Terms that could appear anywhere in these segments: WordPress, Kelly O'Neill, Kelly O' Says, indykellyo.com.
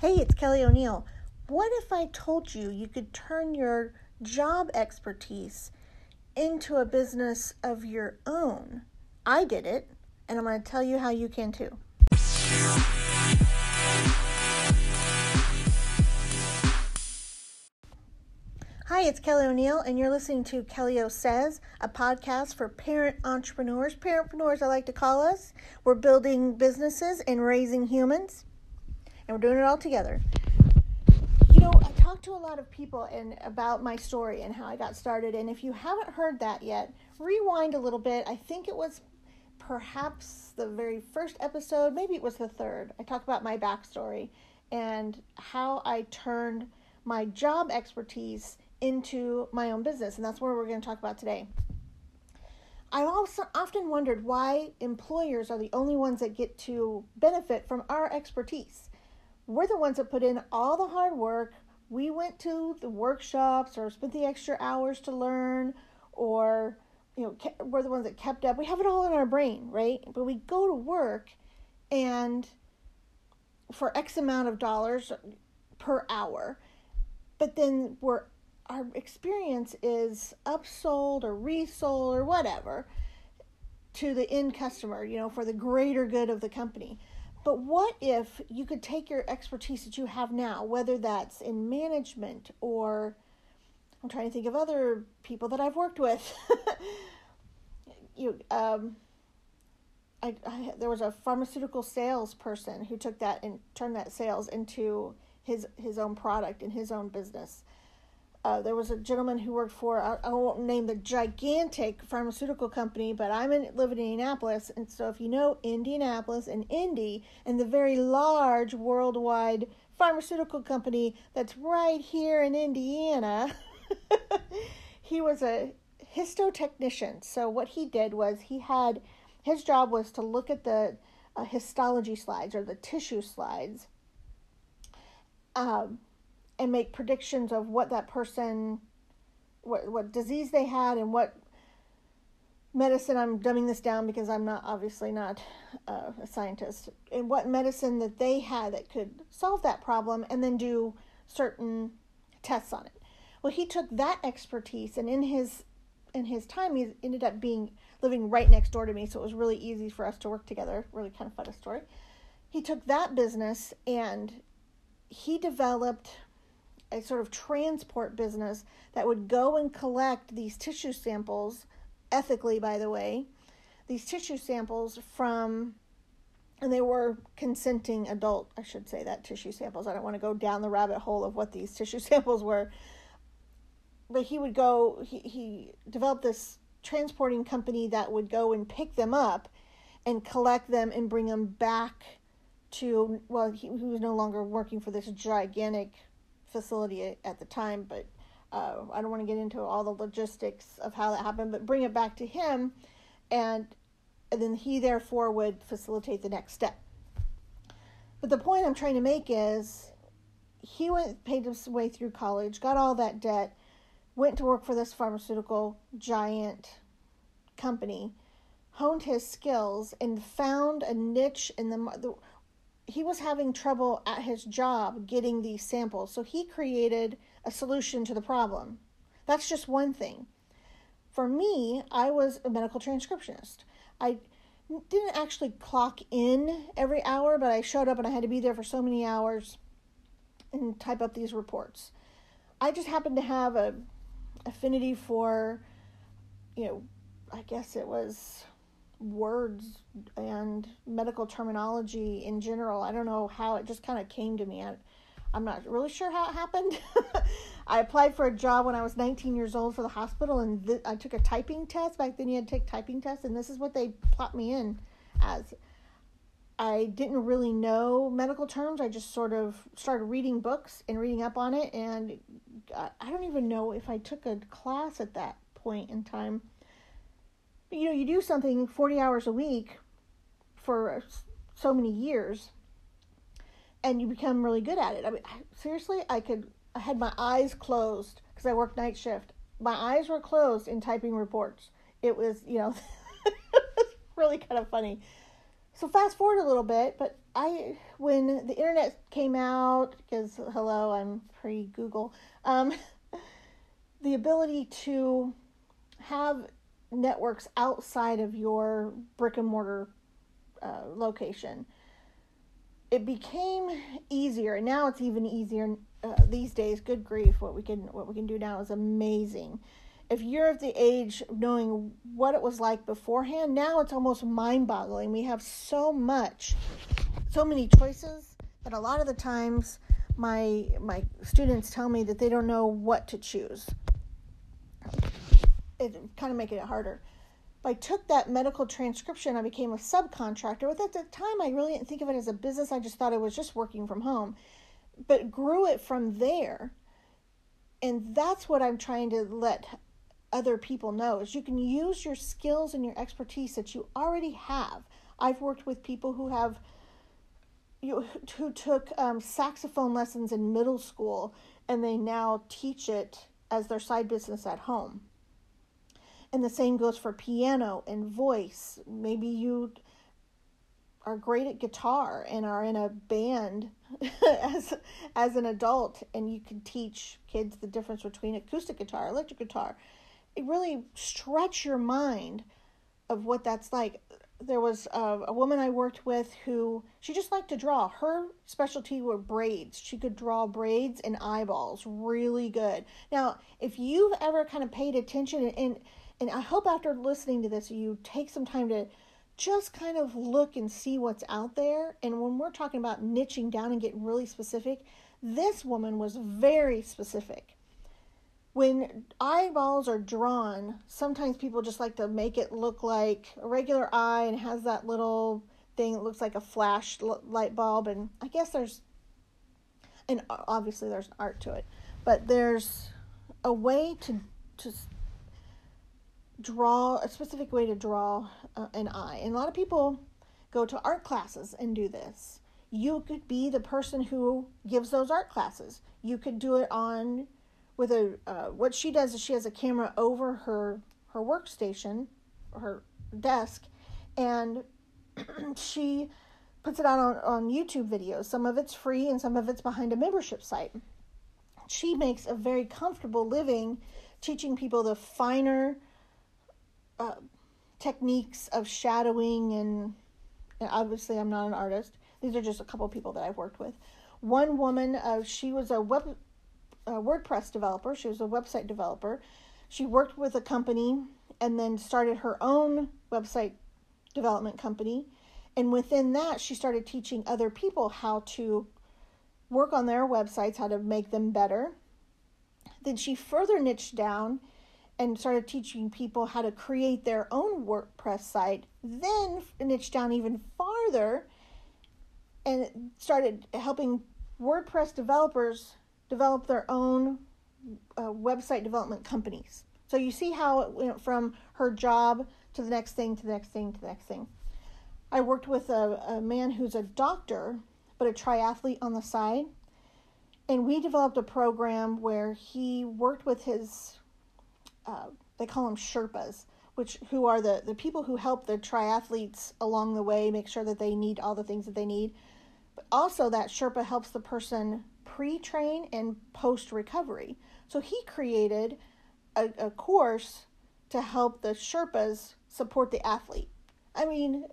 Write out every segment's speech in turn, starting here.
Hey, it's Kelly O'Neill. What if I told you you could turn your job expertise into a business of your own? I did it, and I'm going to tell you how you can too. Hi, it's Kelly O'Neill, and you're listening to Kelly O' Says, a podcast for parent entrepreneurs. Parentpreneurs, I like to call us. We're building businesses and raising humans, and we're doing it all together. You know, I talk to a lot of people about my story and how I got started, and if you haven't heard that yet, rewind a little bit. I think it was perhaps the very first episode, maybe it was the third. I talk about my backstory and how I turned my job expertise into my own business, and that's what we're going to talk about today. I also often wondered why employers are the only ones that get to benefit from our expertise. We're the ones that put in all the hard work. We went to the workshops or spent the extra hours to learn, or we're the ones that kept up. We have it all in our brain, right? But we go to work, and for X amount of dollars per hour, but then our experience is upsold or resold or whatever to the end customer, for the greater good of the company. But what if you could take your expertise that you have now, whether that's in management or I'm trying to think of other people that I've worked with. There was a pharmaceutical salesperson who took that and turned that sales into his own product and his own business. There was a gentleman who worked for, I won't name the gigantic pharmaceutical company, but live in Indianapolis. And so if you know Indianapolis and Indy and the very large worldwide pharmaceutical company that's right here in Indiana, he was a histotechnician. So what he did was his job was to look at the histology slides or the tissue slides, and make predictions of what that person, what disease they had and what medicine, I'm dumbing this down because I'm not obviously not a scientist, and what medicine that they had that could solve that problem and then do certain tests on it. Well, he took that expertise, and in his time, he ended up living right next door to me, so it was really easy for us to work together. Really kind of fun story. He took that business and he developed a sort of transport business that would go and collect these tissue samples, ethically, by the way, these tissue samples and they were consenting adult, I should say that, tissue samples. I don't want to go down the rabbit hole of what these tissue samples were. But he developed this transporting company that would go and pick them up and collect them and bring them back to, well, he was no longer working for this gigantic facility at the time, but I don't want to get into all the logistics of how that happened, but bring it back to him, and then he therefore would facilitate the next step. But the point I'm trying to make is he paid his way through college, got all that debt, went to work for this pharmaceutical giant company, honed his skills, and found a niche in the he was having trouble at his job getting these samples. So he created a solution to the problem. That's just one thing. For me, I was a medical transcriptionist. I didn't actually clock in every hour, but I showed up and I had to be there for so many hours and type up these reports. I just happened to have a affinity for, I guess it was words and medical terminology in general. I don't know how it just kind of came to me. I'm not really sure how it happened. I applied for a job when I was 19 years old for the hospital, and I took a typing test. Back then you had to take typing tests, and this is what they plopped me in as. I didn't really know medical terms. I just sort of started reading books and reading up on it, and I don't even know if I took a class at that point in time. You do something 40 hours a week for so many years, and you become really good at it. I mean, seriously, I had my eyes closed because I worked night shift. My eyes were closed in typing reports. It was really kind of funny. So fast forward a little bit, but when the internet came out, because hello, I'm pre-Google, the ability to have networks outside of your brick and mortar location, it became easier, and now it's even easier these days. Good grief, what we can do now is amazing. If you're of the age of knowing what it was like beforehand, now it's almost mind-boggling. We have so many choices that a lot of the times my students tell me that they don't know what to choose. It kind of making it harder. I took that medical transcription. I became a subcontractor. But at the time, I really didn't think of it as a business. I just thought I was just working from home, but grew it from there. And that's what I'm trying to let other people know is you can use your skills and your expertise that you already have. I've worked with people who took saxophone lessons in middle school, and they now teach it as their side business at home. And the same goes for piano and voice. Maybe you are great at guitar and are in a band as an adult, and you can teach kids the difference between acoustic guitar, electric guitar. It really stretch your mind of what that's like. There was a woman I worked with who, she just liked to draw. Her specialty were braids. She could draw braids and eyeballs really good. Now, if you've ever kind of paid attention and I hope after listening to this, you take some time to just kind of look and see what's out there. And when we're talking about niching down and getting really specific, this woman was very specific. When eyeballs are drawn, sometimes people just like to make it look like a regular eye and has that little thing that looks like a flash light bulb. And I guess and obviously there's an art to it, but there's a way to draw, a specific way to draw an eye. And a lot of people go to art classes and do this. You could be the person who gives those art classes. You could do it with a what she does is she has a camera over her workstation, her desk, and she puts it out on YouTube videos. Some of it's free and some of it's behind a membership site. She makes a very comfortable living teaching people the finer techniques of shadowing, and obviously I'm not an artist. These are just a couple people that I've worked with. One woman, she was a WordPress developer. She was a website developer. She worked with a company and then started her own website development company. And within that, she started teaching other people how to work on their websites, how to make them better. Then she further niched down and started teaching people how to create their own WordPress site, then niched down even farther and started helping WordPress developers develop their own website development companies. So you see how it went from her job to the next thing, to the next thing, to the next thing. I worked with a man who's a doctor, but a triathlete on the side. And we developed a program where he worked with his they call them Sherpas, who are the people who help the triathletes along the way, make sure that they need all the things that they need. But also that Sherpa helps the person pre-train and post-recovery. So he created a course to help the Sherpas support the athlete. I mean,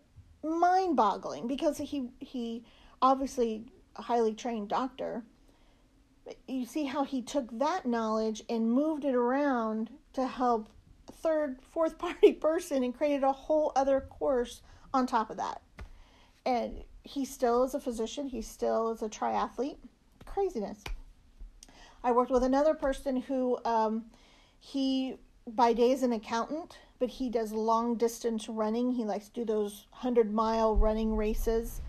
mind-boggling, because he obviously a highly trained doctor. You see how he took that knowledge and moved it around to help a third, fourth party person and created a whole other course on top of that. And he still is a physician. He still is a triathlete. Craziness. I worked with another person who, he by day is an accountant, but he does long distance running. He likes to do those 100-mile running races.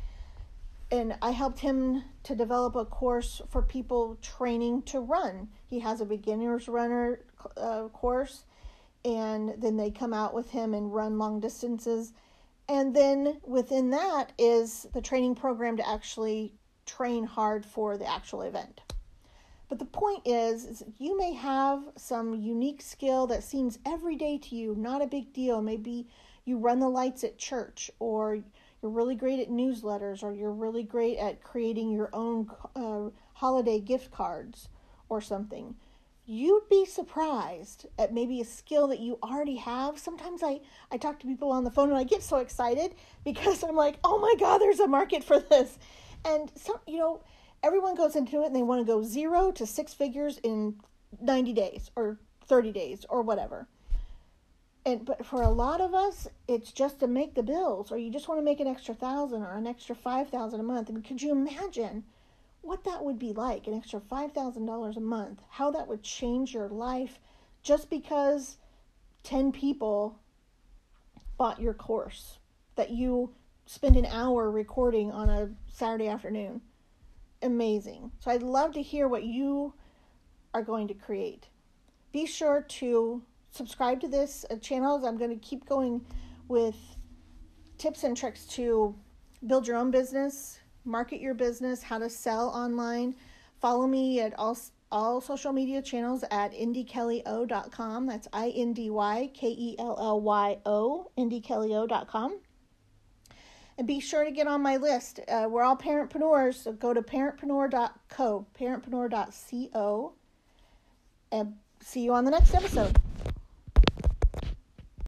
And I helped him to develop a course for people training to run. He has a beginner's runner course, and then they come out with him and run long distances. And then within that is the training program to actually train hard for the actual event. But the point is you may have some unique skill that seems everyday to you, not a big deal. Maybe you run the lights at church, or you're really great at newsletters, or you're really great at creating your own holiday gift cards or something, you'd be surprised at maybe a skill that you already have. Sometimes I talk to people on the phone and I get so excited because I'm like, oh my God, there's a market for this. And so, you know, everyone goes into it and they want to go 0 to 6 figures in 90 days or 30 days or whatever. But for a lot of us, it's just to make the bills, or you just want to make an extra $1,000 or an extra $5,000 a month. I mean, could you imagine what that would be like, an extra $5,000 a month, how that would change your life just because 10 people bought your course that you spend an hour recording on a Saturday afternoon? Amazing. So I'd love to hear what you are going to create. Be sure to subscribe to this channel. I'm going to keep going with tips and tricks to build your own business, market your business, how to sell online. Follow me at all social media channels at indykellyo.com. That's INDYKELLYO, indykellyo.com. And be sure to get on my list. We're all parentpreneurs, so go to parentpreneur.co, and see you on the next episode.